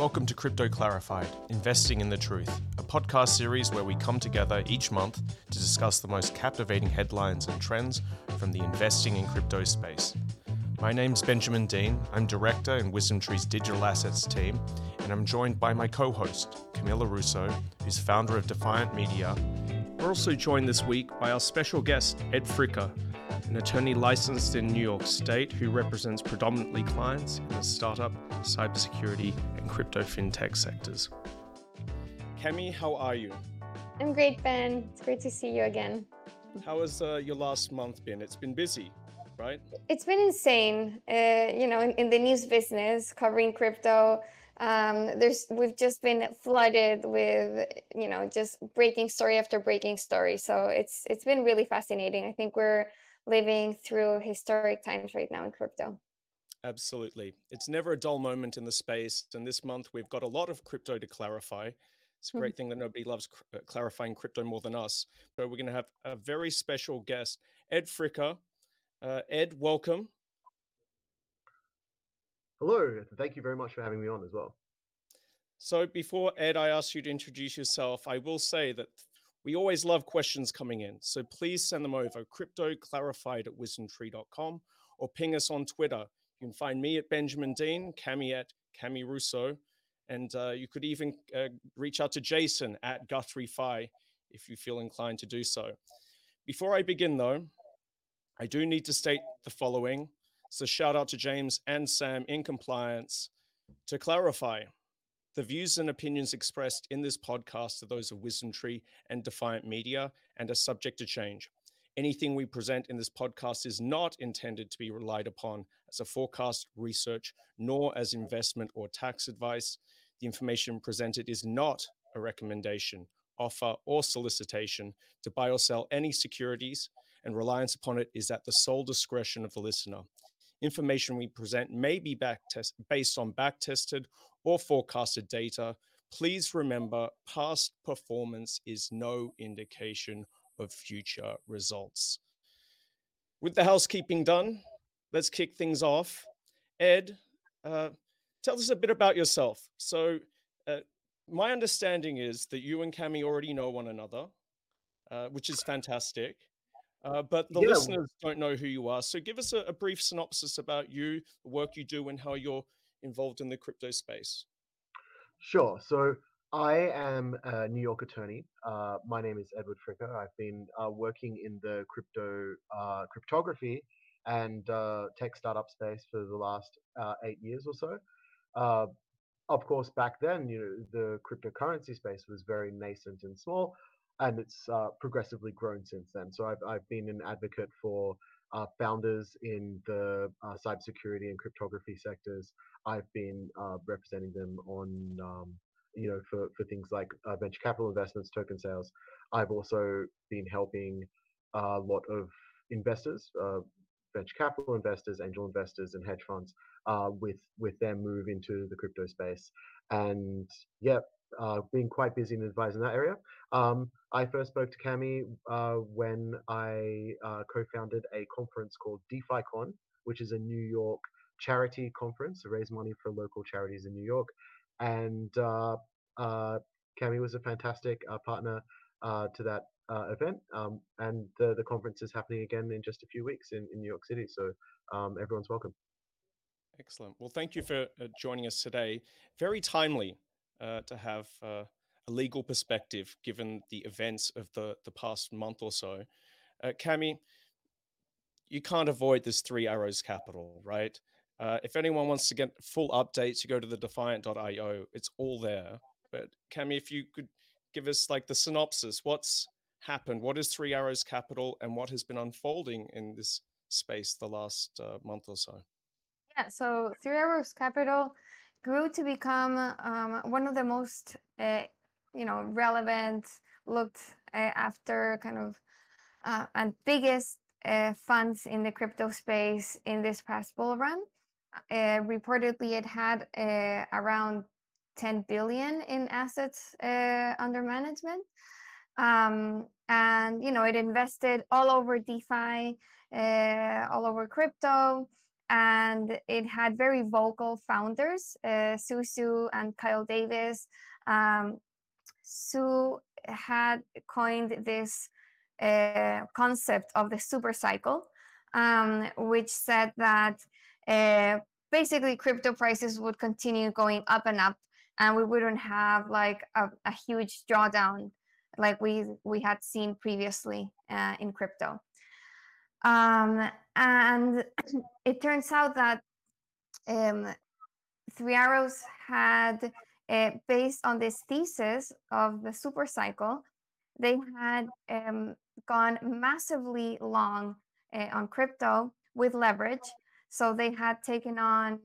Welcome to Crypto Clarified, Investing in the Truth, a podcast series where we come together each month to discuss the most captivating headlines and trends from the investing in crypto space. My name's Benjamin Dean, I'm Director in WisdomTree's Digital Assets team, and I'm joined by my co-host, Camilla Russo, who's founder of Defiant Media. We're also joined this week by our special guest, Ed Fricker, an attorney licensed in New York State who represents predominantly clients in the startup, cybersecurity, and crypto fintech sectors. Cami, how are you? I'm great, Ben. It's great to see you again. How has your last month been? It's been busy, right? It's been insane. In the news business, covering crypto, we've just been flooded with, just breaking story after breaking story. So it's been really fascinating. I think we're living through historic times right now in crypto. Absolutely. It's never a dull moment in the space. And this month we've got a lot of crypto to clarify. It's a great thing that nobody loves clarifying crypto more than us. But we're going to have a very special guest, Ed Fricker. Ed, welcome. Hello, thank you very much for having me on as well. So before, Ed, I asked you to introduce yourself. I will say that we always love questions coming in, so please send them over, cryptoclarified@wisdomtree.com, or ping us on Twitter. You can find me at Benjamin Dean, Cami at Cami Russo, and you could even reach out to Jason at GuthrieFi if you feel inclined to do so. Before I begin, though, I do need to state the following. So shout out to James and Sam in compliance. To clarify, the views and opinions expressed in this podcast are those of WisdomTree and Defiant Media and are subject to change. Anything we present in this podcast is not intended to be relied upon as a forecast, research, nor as investment or tax advice. The information presented is not a recommendation, offer, or solicitation to buy or sell any securities, and reliance upon it is at the sole discretion of the listener. Information we present may be based on back-tested or forecasted data. Please remember, past performance is no indication of future results. With the housekeeping done, let's kick things off. Ed, tell us a bit about yourself. So my understanding is that you and Cami already know one another, which is fantastic. But the listeners don't know who you are. So give us a brief synopsis about you, the work you do, and how you're involved in the crypto space. Sure. So I am a New York attorney. My name is Edward Fricker. I've been working in the cryptography and tech startup space for the last 8 years or so. Of course, back then, the cryptocurrency space was very nascent and small, and it's progressively grown since then. So I've been an advocate for founders in the cybersecurity and cryptography sectors. I've been representing them on, for things like venture capital investments, token sales. I've also been helping a lot of investors, venture capital investors, angel investors, and hedge funds with their move into the crypto space. And being quite busy and advising that area. I first spoke to Cami when I co-founded a conference called DeFiCon, which is a New York charity conference to raise money for local charities in New York. And Cami was a fantastic partner to that event. And the conference is happening again in just a few weeks in New York City. So everyone's welcome. Excellent. Well, thank you for joining us today. Very timely to have a legal perspective given the events of the past month or so. Cami, you can't avoid this Three Arrows Capital, right? If anyone wants to get full updates, you go to thedefiant.io. It's all there. But Cami, if you could give us the synopsis, what's happened? What is Three Arrows Capital and what has been unfolding in this space the last month or so? Yeah, so Three Arrows Capital grew to become one of the most, relevant, looked after kind of and biggest funds in the crypto space in this past bull run. Reportedly, it had around 10 billion in assets under management. And, it invested all over DeFi, all over crypto. and it had very vocal founders, Susu and Kyle Davies. Su had coined this concept of the super cycle, which said that basically crypto prices would continue going up and up, and we wouldn't have like a huge drawdown like we had seen previously in crypto. And it turns out that Three Arrows had, based on this thesis of the super cycle, they had gone massively long on crypto with leverage. So they had taken on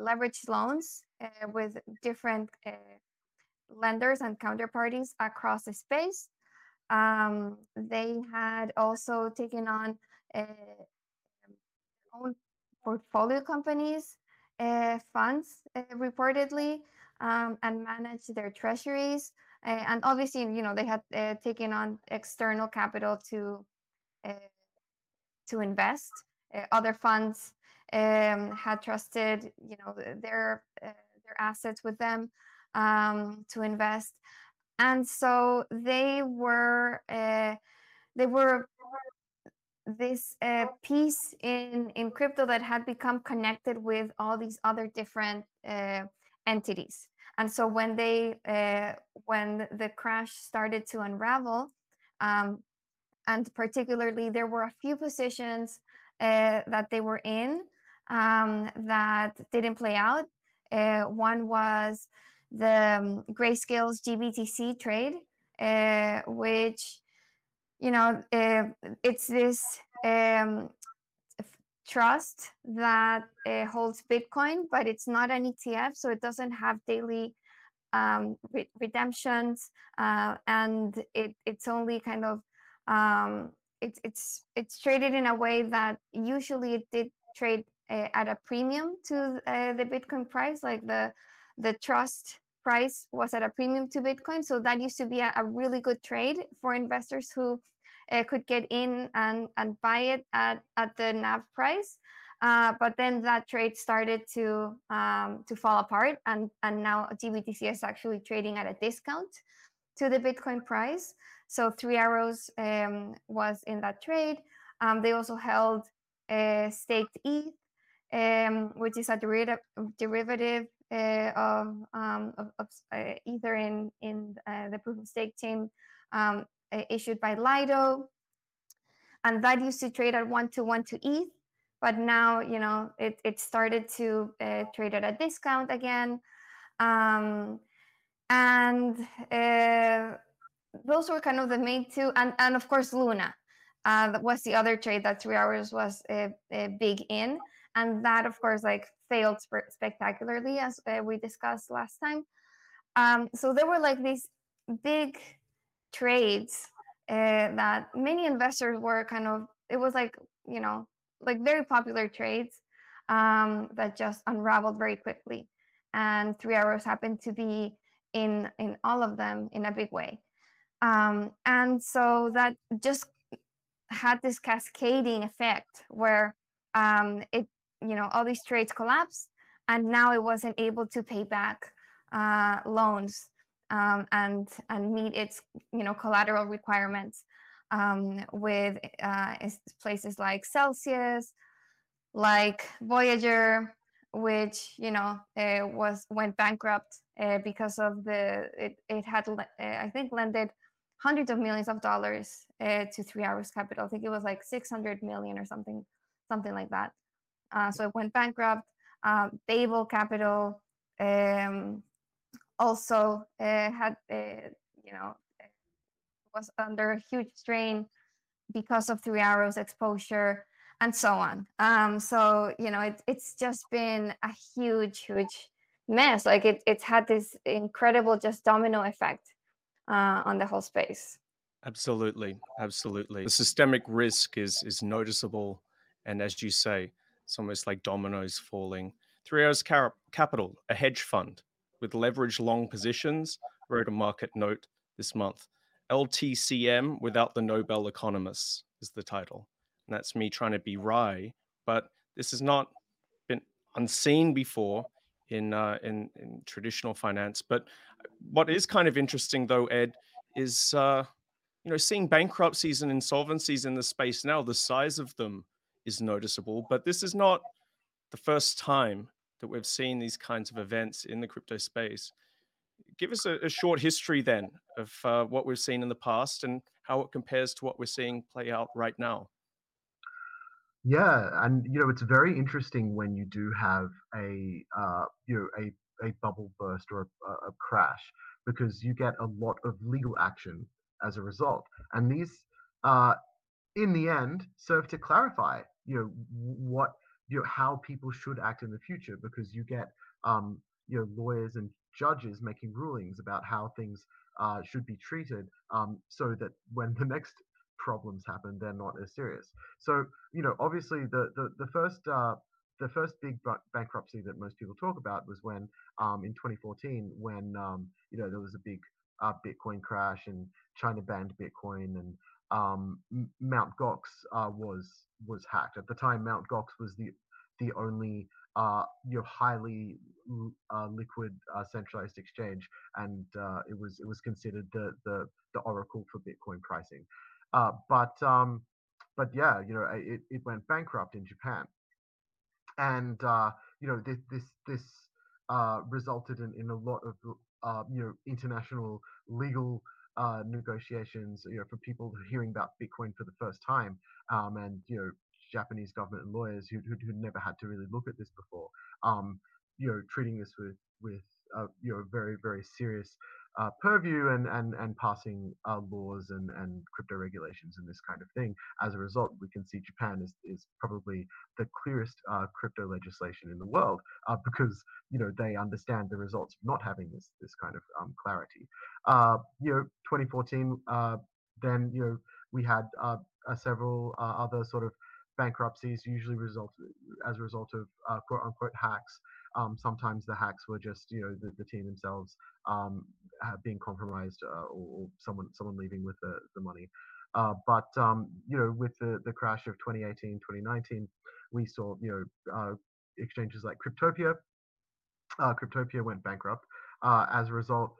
leveraged loans with different lenders and counterparties across the space. They had also taken on own portfolio companies, funds reportedly, and managed their treasuries. And obviously, you know, they had taken on external capital to invest. Other funds had trusted, you know, their assets with them to invest. And so they were this piece in crypto that had become connected with all these other different entities. And so when they when the crash started to unravel, and particularly there were a few positions that they were in that didn't play out. One was the Grayscale's GBTC trade, which, you know, it's this trust that holds Bitcoin, but it's not an ETF, so it doesn't have daily redemptions, and it's only kind of it's traded in a way that usually it did trade at a premium to the Bitcoin price, like the trust price was at a premium to Bitcoin. So that used to be a really good trade for investors who could get in and buy it at the NAV price. But then that trade started to fall apart. And now GBTC is actually trading at a discount to the Bitcoin price. So Three Arrows was in that trade. They also held staked ETH, which is a derivative of Ether in the proof of stake chain issued by Lido, and that used to trade at 1-to-1 to ETH, but now, you know, it started to trade at a discount again, and those were kind of the main two, and of course Luna that was the other trade that Three Arrows was big in, and that of course like failed spectacularly, as we discussed last time. So there were like these big trades that many investors were kind of, it was like, you know, like very popular trades that just unraveled very quickly. And Three Arrows happened to be in all of them in a big way. And so that just had this cascading effect where it, you know, all these trades collapsed, and now it wasn't able to pay back loans and meet its, you know, collateral requirements with places like Celsius, like Voyager, which, you know, went bankrupt because of it had I think lended hundreds of millions of dollars to Three Arrows Capital. I think it was like 600 million or something like that. So it went bankrupt. Babel Capital also had, you know, was under a huge strain because of Three Arrows exposure, and so on. So, you know, it's just been a huge mess. Like it's had this incredible just domino effect on the whole space. Absolutely. The systemic risk is noticeable, and as you say, it's almost like dominoes falling. Three Arrows Capital, a hedge fund with leveraged long positions, wrote a market note this month. LTCM without the Nobel economists is the title. And that's me trying to be wry, but This has not been unseen before in traditional finance. But what is kind of interesting, though, Ed, is seeing bankruptcies and insolvencies in the space now. The size of them is noticeable, but this is not the first time that we've seen these kinds of events in the crypto space. Give us a short history then of what we've seen in the past and how it compares to what we're seeing play out right now. Yeah, and it's very interesting when you do have a bubble burst or a crash, because you get a lot of legal action as a result, and these in the end serve to clarify how people should act in the future, because you get lawyers and judges making rulings about how things should be treated, so that when the next problems happen, they're not as serious. So obviously the first big bankruptcy that most people talk about was when in 2014, when there was a big Bitcoin crash and China banned Bitcoin, and Mt. Gox was hacked. At the time, Mt. Gox was the only highly liquid centralized exchange, and it was considered the oracle for Bitcoin pricing. It went bankrupt in Japan, and this resulted in a lot of international legal negotiations for people hearing about Bitcoin for the first time, and Japanese government lawyers who never had to really look at this before, treating this with very, very serious purview, and passing laws and crypto regulations and this kind of thing. As a result, we can see Japan is probably the clearest crypto legislation in the world, because they understand the results of not having this kind of clarity. 2014. Then we had several other sort of bankruptcies, usually as a result of quote unquote hacks. Sometimes the hacks were just the team themselves being compromised, or someone leaving with the money. With the crash of 2018, 2019, we saw exchanges like Cryptopia. Cryptopia went bankrupt. As a result,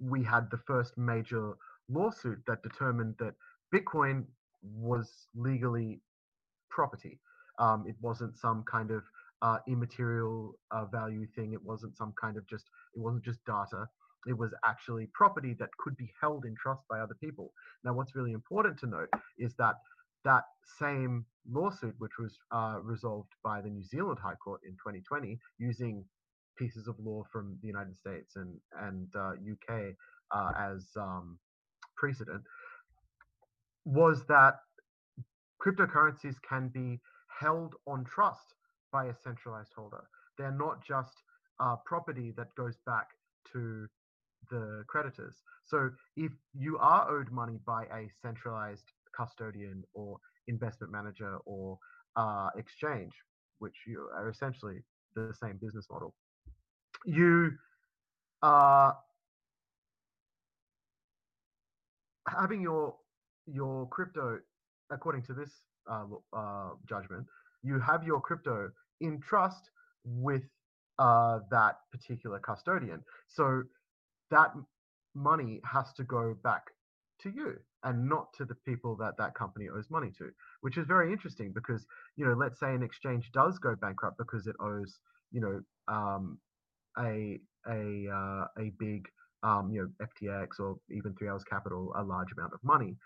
we had the first major lawsuit that determined that Bitcoin was legally property. It wasn't some kind of immaterial value thing. It wasn't just data. It was actually property that could be held in trust by other people. Now, what's really important to note is that same lawsuit, which was resolved by the New Zealand High Court in 2020, using pieces of law from the United States and UK as precedent, was that cryptocurrencies can be held on trust by a centralized holder. They're not just property that goes back to the creditors. So if you are owed money by a centralized custodian or investment manager or exchange, which you are essentially the same business model, you are having your crypto, according to this judgment, you have your crypto in trust with that particular custodian. So that money has to go back to you and not to the people that company owes money to, which is very interesting because, let's say an exchange does go bankrupt because it owes, a big, FTX or even Three Arrows Capital a large amount of money,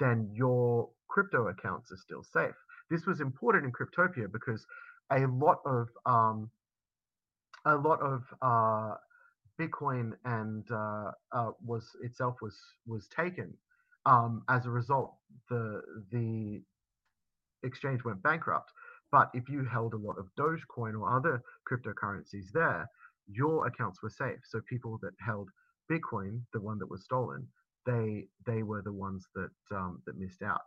then your crypto accounts are still safe. This was important in Cryptopia because a lot of Bitcoin and was taken. As a result, the exchange went bankrupt. But if you held a lot of Dogecoin or other cryptocurrencies there, your accounts were safe. So people that held Bitcoin, the one that was stolen, they were the ones that missed out,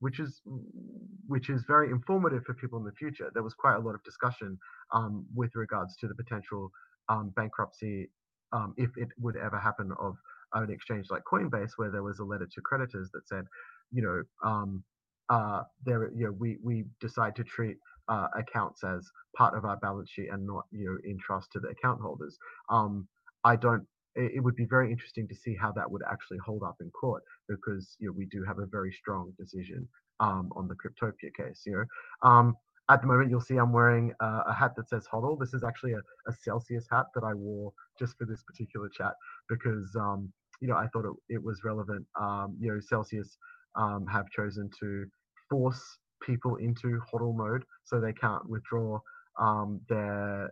which is very informative for people in the future. There was quite a lot of discussion with regards to the potential bankruptcy, if it would ever happen, of an exchange like Coinbase, where there was a letter to creditors that said, we decide to treat accounts as part of our balance sheet and not, you know, in trust to the account holders. It would be very interesting to see how that would actually hold up in court, because, you know, we do have a very strong decision on the Cryptopia case. You know, at the moment, you'll see I'm wearing a hat that says HODL. This is actually a Celsius hat that I wore just for this particular chat because, you know, I thought it was relevant. You know, Celsius have chosen to force people into HODL mode so they can't withdraw their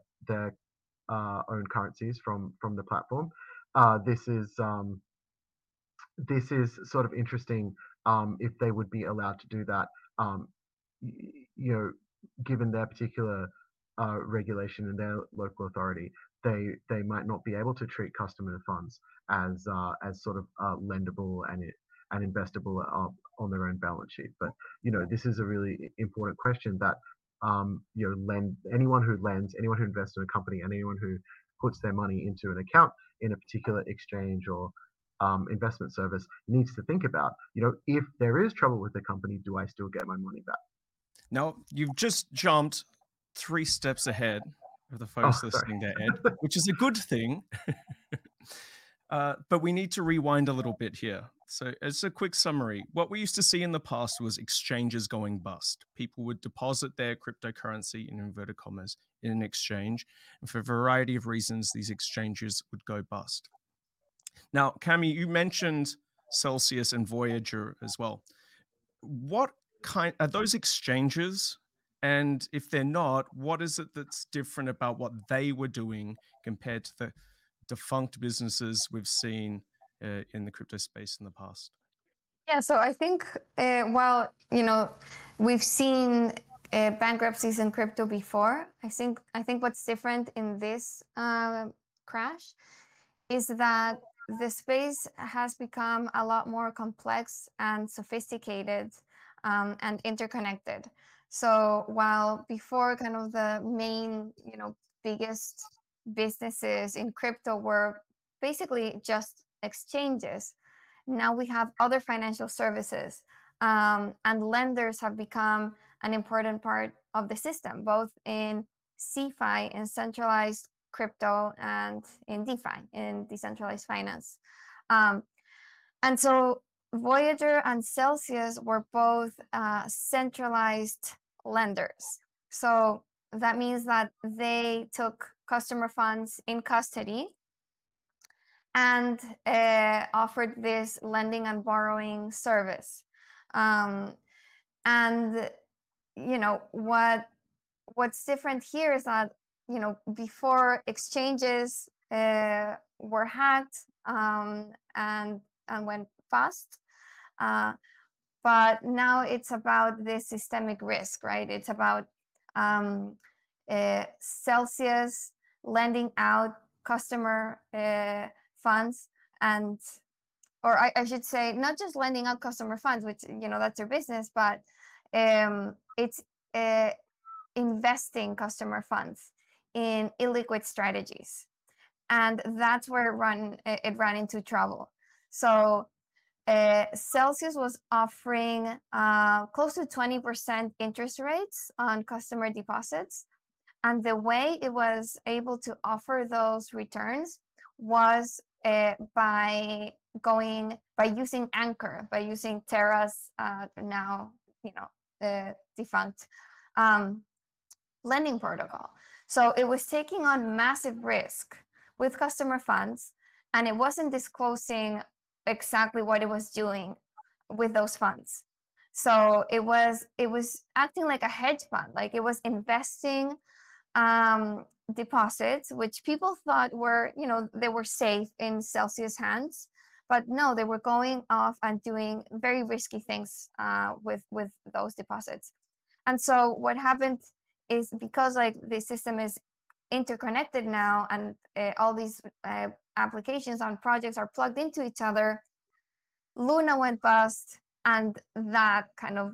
own currencies from the platform. This is sort of interesting if they would be allowed to do that, you know, given their particular regulation and their local authority. They might not be able to treat customer funds as sort of lendable and investable on their own balance sheet. But, you know, this is a really important question that you know, anyone who lends, anyone who invests in a company, and anyone who puts their money into an account in a particular exchange or investment service needs to think about. You know, if there is trouble with the company, do I still get my money back? Now, you've just jumped 3 steps ahead of the folks listening there, Ed, which is a good thing. But we need to rewind a little bit here. So as a quick summary, what we used to see in the past was exchanges going bust. People would deposit their cryptocurrency, in inverted commas, in an exchange. And for a variety of reasons, these exchanges would go bust. Now, Cammy, you mentioned Celsius and Voyager as well. What kind are those exchanges? And if they're not, what is it that's different about what they were doing compared to the defunct businesses we've seen in the crypto space in the past? Yeah, so I think while, you know, we've seen bankruptcies in crypto before, I think what's different in this crash is that the space has become a lot more complex and sophisticated and interconnected. So while before, kind of the main, you know, biggest businesses in crypto were basically just exchanges, now we have other financial services, and lenders have become an important part of the system, both in CeFi and centralized crypto and in DeFi, in decentralized finance. And so Voyager and Celsius were both centralized lenders. So that means that they took customer funds in custody and offered this lending and borrowing service. And, you know, what's different here is that, you know, before exchanges were hacked and went bust, but now it's about this systemic risk, right? It's about Celsius lending out customer funds, and or I should say not just lending out customer funds, which, you know, that's their business, but it's investing customer funds in illiquid strategies, and that's where it ran into trouble. So Celsius was offering close to 20% interest rates on customer deposits, and the way it was able to offer those returns was by using Anchor, by using Terra's now, you know, defunct lending protocol. So it was taking on massive risk with customer funds, and it wasn't disclosing exactly what it was doing with those funds. So it was acting like a hedge fund, like it was investing deposits, which people thought were, you know, they were safe in Celsius hands, but no, they were going off and doing very risky things with those deposits. And so what happened is, because like the system is interconnected now, and all these applications and projects are plugged into each other, Luna went bust, and that kind of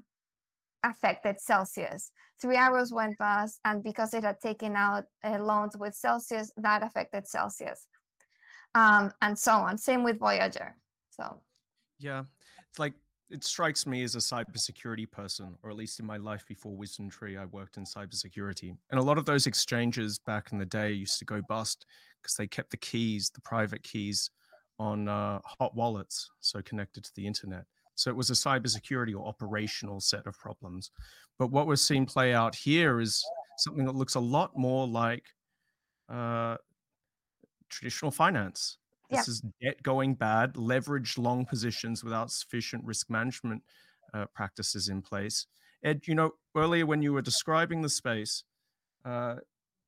affected Celsius. Three Arrows went bust, and because it had taken out loans with Celsius, that affected Celsius, and so on. Same with Voyager. So yeah, it's like it strikes me as a cybersecurity person, or at least in my life before Wisdom Tree, I worked in cybersecurity. And a lot of those exchanges back in the day used to go bust because they kept the keys, the private keys, on hot wallets, so connected to the internet. So it was a cybersecurity or operational set of problems. But what we're seeing play out here is something that looks a lot more like traditional finance. This is debt going bad, leveraged long positions without sufficient risk management practices in place. Ed, you know, earlier when you were describing the space,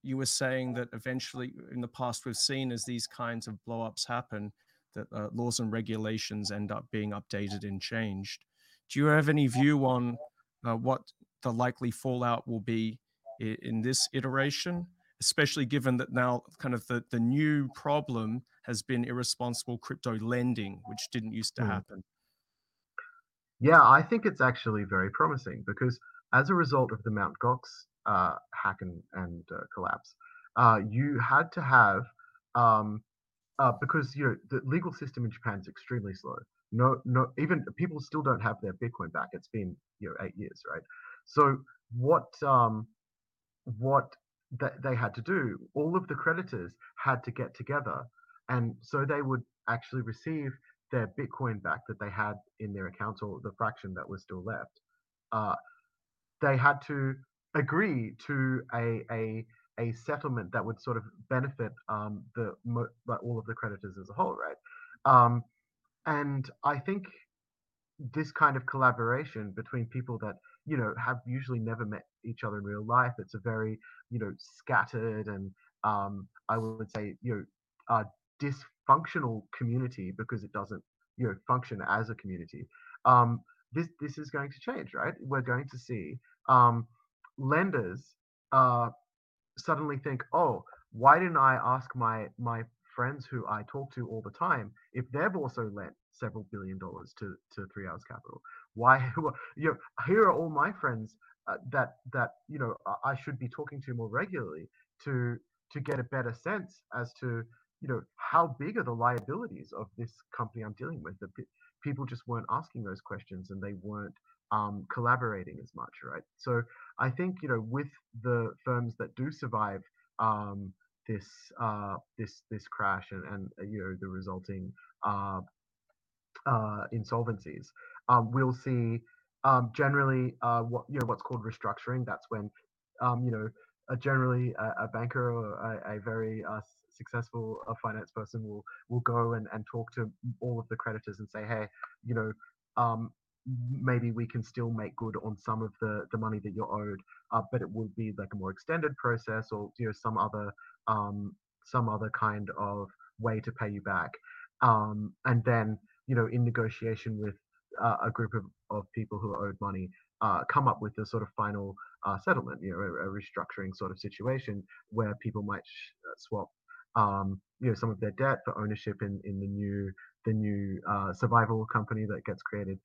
you were saying that eventually in the past we've seen as these kinds of blow-ups happen, that laws and regulations end up being updated and changed. Do you have any view on what the likely fallout will be in this iteration, especially given that now kind of the new problem has been irresponsible crypto lending, which didn't used to happen? Yeah, I think it's actually very promising because as a result of the Mt. Gox hack and collapse, you had to have, because you know the legal system in Japan is extremely slow. No, even people still don't have their Bitcoin back. It's been 8 years, right? So what they had to do, all of the creditors had to get together, and so they would actually receive their Bitcoin back that they had in their accounts, or the fraction that was still left. They had to agree to a settlement that would sort of benefit all of the creditors as a whole, right? And I think this kind of collaboration between people that have usually never met each other in real life, it's a very scattered and I would say dysfunctional community because it doesn't function as a community. This is going to change, right? We're going to see lenders suddenly think, oh, why didn't I ask my friends who I talk to all the time if they've also lent several billion dollars to 3 Hours Capital? Why, here are all my friends that I should be talking to more regularly to get a better sense as to how big are the liabilities of this company I'm dealing with. That people just weren't asking those questions and they weren't collaborating as much, right? So I think with the firms that do survive this crash and the resulting insolvencies, we'll see generally what's called restructuring. That's when generally a banker or a very successful finance person will go and talk to all of the creditors and say, hey, maybe we can still make good on some of the money that you're owed, but it will be like a more extended process, or some other kind of way to pay you back. And then in negotiation with a group of people who are owed money, come up with a sort of final settlement, a restructuring sort of situation where people might swap some of their debt for ownership in the new survival company that gets created.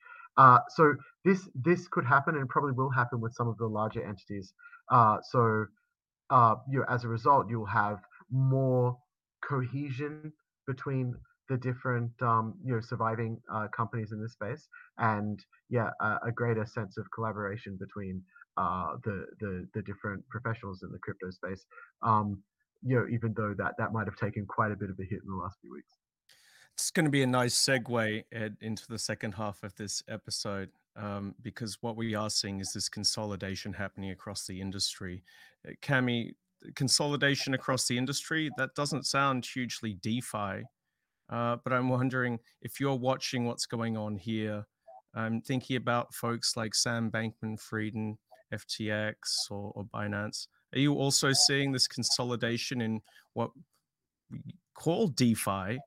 So this could happen, and probably will happen with some of the larger entities. As a result, you'll have more cohesion between the different surviving companies in this space, and a greater sense of collaboration between the different professionals in the crypto space. Even though that might have taken quite a bit of a hit in the last few weeks. It's going to be a nice segue, Ed, into the second half of this episode, because what we are seeing is this consolidation happening across the industry. Cami, consolidation across the industry, that doesn't sound hugely DeFi, but I'm wondering if you're watching what's going on here. I'm thinking about folks like Sam Bankman-Fried, FTX, or Binance. Are you also seeing this consolidation in what we call DeFi,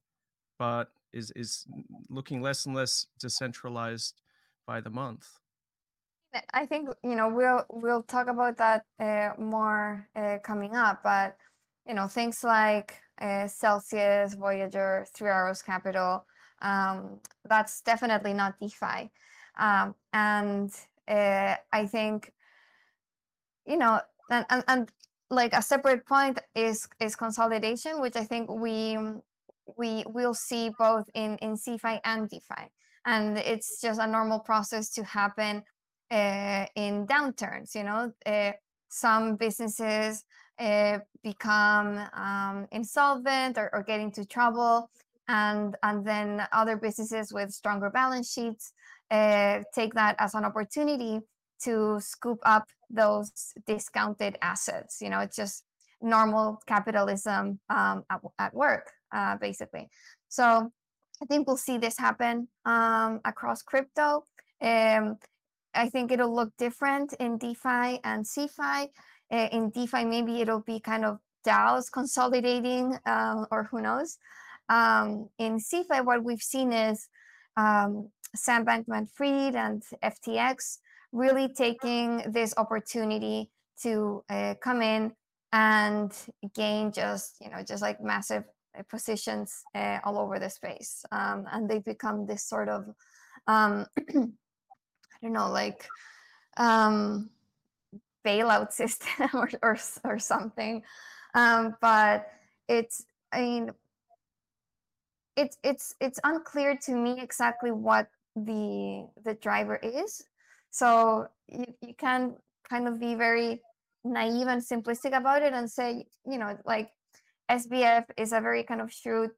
but is looking less and less decentralized by the month? I think we'll talk about that more coming up. But things like Celsius, Voyager, Three Arrows Capital, that's definitely not DeFi, and I think and like a separate point is consolidation, which I think we will see both in CeFi and DeFi. And it's just a normal process to happen in downturns, you know. Some businesses become insolvent or get into trouble, and then other businesses with stronger balance sheets take that as an opportunity to scoop up those discounted assets. You know, it's just normal capitalism at work, basically. So I think we'll see this happen across crypto. I think it'll look different in DeFi and CeFi. In DeFi, maybe it'll be kind of DAOs consolidating, or who knows. In CeFi, what we've seen is Sam Bankman-Fried and FTX really taking this opportunity to come in and gain just like massive positions all over the space. And they've become this sort of, bailout system or something. But it's unclear to me exactly what the driver is. So you can kind of be very naive and simplistic about it and say, you know, like SBF is a very kind of shrewd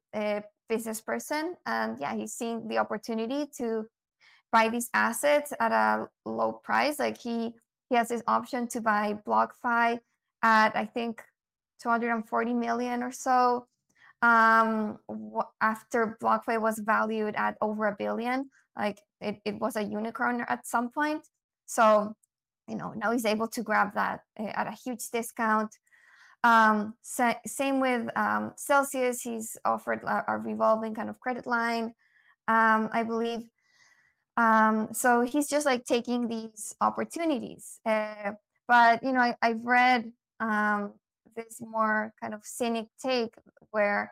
business person. And yeah, he's seeing the opportunity to buy these assets at a low price. Like he has this option to buy BlockFi at, I think, 240 million or so, after BlockFi was valued at over $1 billion. Like it was a unicorn at some point. So, you know, now he's able to grab that at a huge discount. Same with Celsius. He's offered a revolving kind of credit line, I believe. So he's just like taking these opportunities. But, you know, I've read this more kind of cynic take where,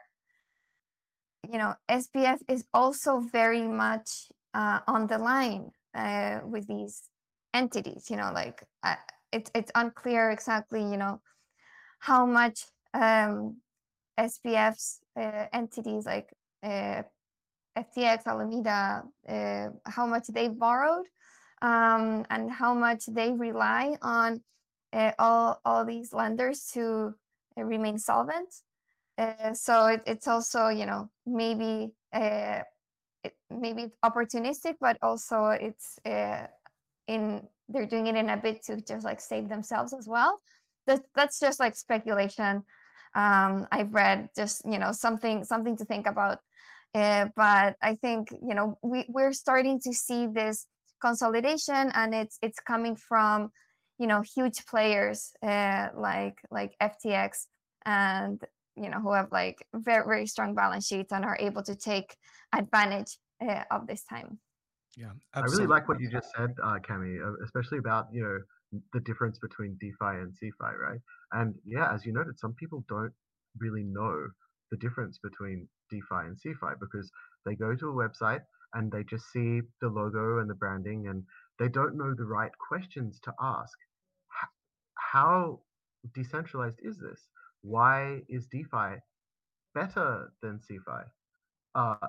you know, SBF is also very much on the line with these entities, you know, like it's unclear exactly, you know, how much SBF's entities like FTX, Alameda, how much they borrowed, and how much they rely on all these lenders to remain solvent. So it's also, you know, maybe it's opportunistic, but also it's they're doing it in a bit to just like save themselves as well. That's just like speculation. I've read, just, you know, something to think about. But I think, you know, we're starting to see this consolidation, and it's coming from, you know, huge players like FTX, and, you know, who have like very, very strong balance sheets and are able to take advantage of this time. Yeah, absolutely. I really like what you just said, Cami, especially about, you know, the difference between DeFi and CeFi, right? And yeah, as you noted, some people don't really know the difference between DeFi and CeFi because they go to a website and they just see the logo and the branding, and they don't know the right questions to ask. How decentralized is this? Why is DeFi better than CeFi?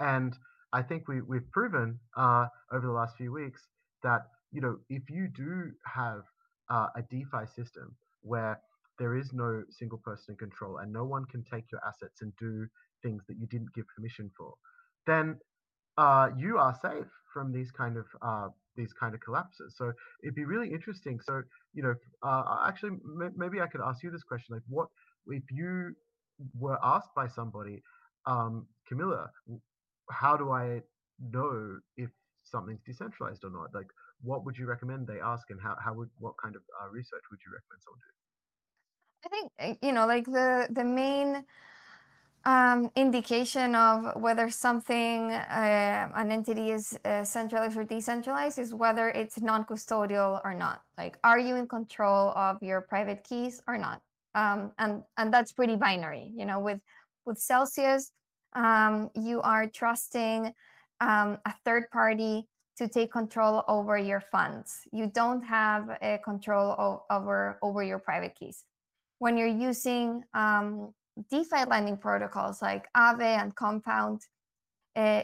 And I think we've proven over the last few weeks that, you know, if you do have a DeFi system where there is no single person in control and no one can take your assets and do things that you didn't give permission for, then you are safe from these kind of collapses. So it'd be really interesting. So, you know, actually, maybe I could ask you this question: like, what if you were asked by somebody, Camilla, how do I know if something's decentralized or not? Like, what would you recommend they ask, and what kind of research would you recommend someone do? I think, you know, like the main indication of whether something, an entity is centralized or decentralized, is whether it's non-custodial or not. Like, are you in control of your private keys or not? And that's pretty binary. You know, with Celsius, you are trusting a third party to take control over your funds. You don't have a control over your private keys. When you're using DeFi lending protocols like Aave and Compound,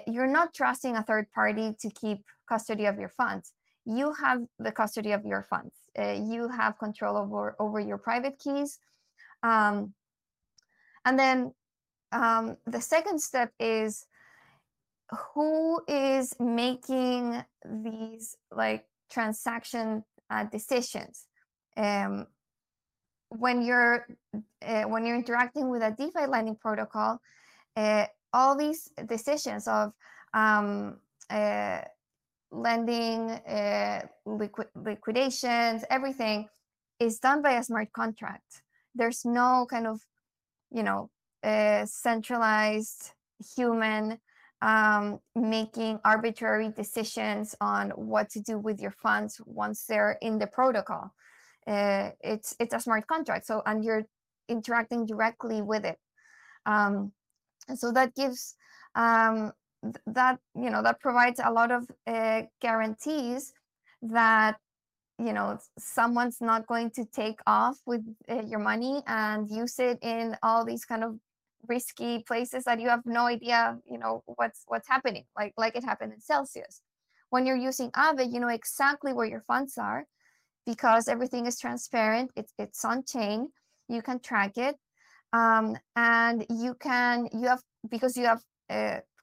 you're not trusting a third party to keep custody of your funds. You have the custody of your funds. You have control over your private keys. And then the second step is who is making these like transaction decisions. When you're interacting with a DeFi lending protocol, all these decisions of lending, liquidations, everything is done by a smart contract. There's no kind of, centralized human making arbitrary decisions on what to do with your funds once they're in the protocol. It's a smart contract, and you're interacting directly with it. So that gives that provides a lot of guarantees that someone's not going to take off with your money and use it in all these kind of risky places that you have no idea what's happening. Like it happened in Celsius. When you're using Aave, you know exactly where your funds are because everything is transparent. It's on chain. You can track it. And because you have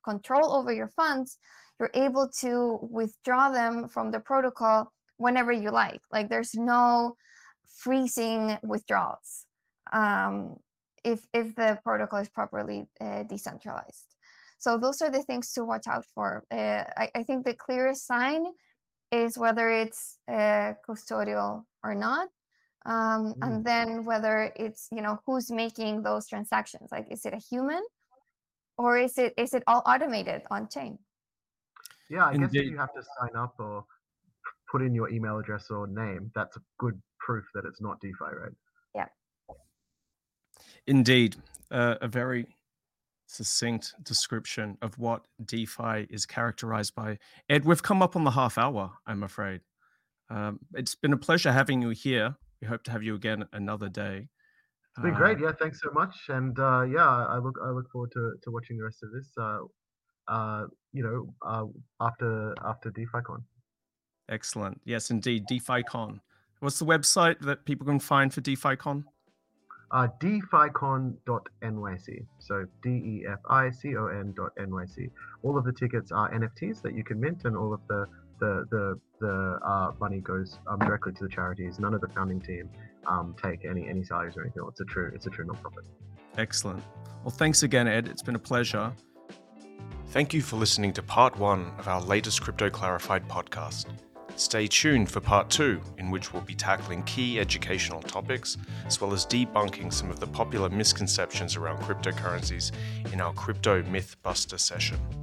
control over your funds, you're able to withdraw them from the protocol whenever you like. Like there's no freezing withdrawals if the protocol is properly decentralized. So those are the things to watch out for. I think the clearest sign is whether it's custodial or not. And then whether it's, who's making those transactions? Like, is it a human or is it all automated on chain? Yeah, I guess if you have to sign up or put in your email address or name, that's a good proof that it's not DeFi, right? Yeah. Indeed. A very succinct description of what DeFi is characterized by. Ed, we've come up on the half hour, I'm afraid. It's been a pleasure having you here. We hope to have you again another day. It's been great. Yeah, thanks so much. And I look forward to watching the rest of this. After DeFiCon. Excellent. Yes, indeed, DeFiCon. What's the website that people can find for DeFiCon? DeFiCon.nyc. So DeFiCon.nyc. All of the tickets are NFTs that you can mint, and all of the money goes directly to the charities. None of the founding team take any salaries or anything. It's a true nonprofit. Excellent. Well, thanks again, Ed. It's been a pleasure. Thank you for listening to part 1 of our latest Crypto Clarified podcast. Stay tuned for part 2, in which we'll be tackling key educational topics, as well as debunking some of the popular misconceptions around cryptocurrencies in our Crypto Mythbuster session.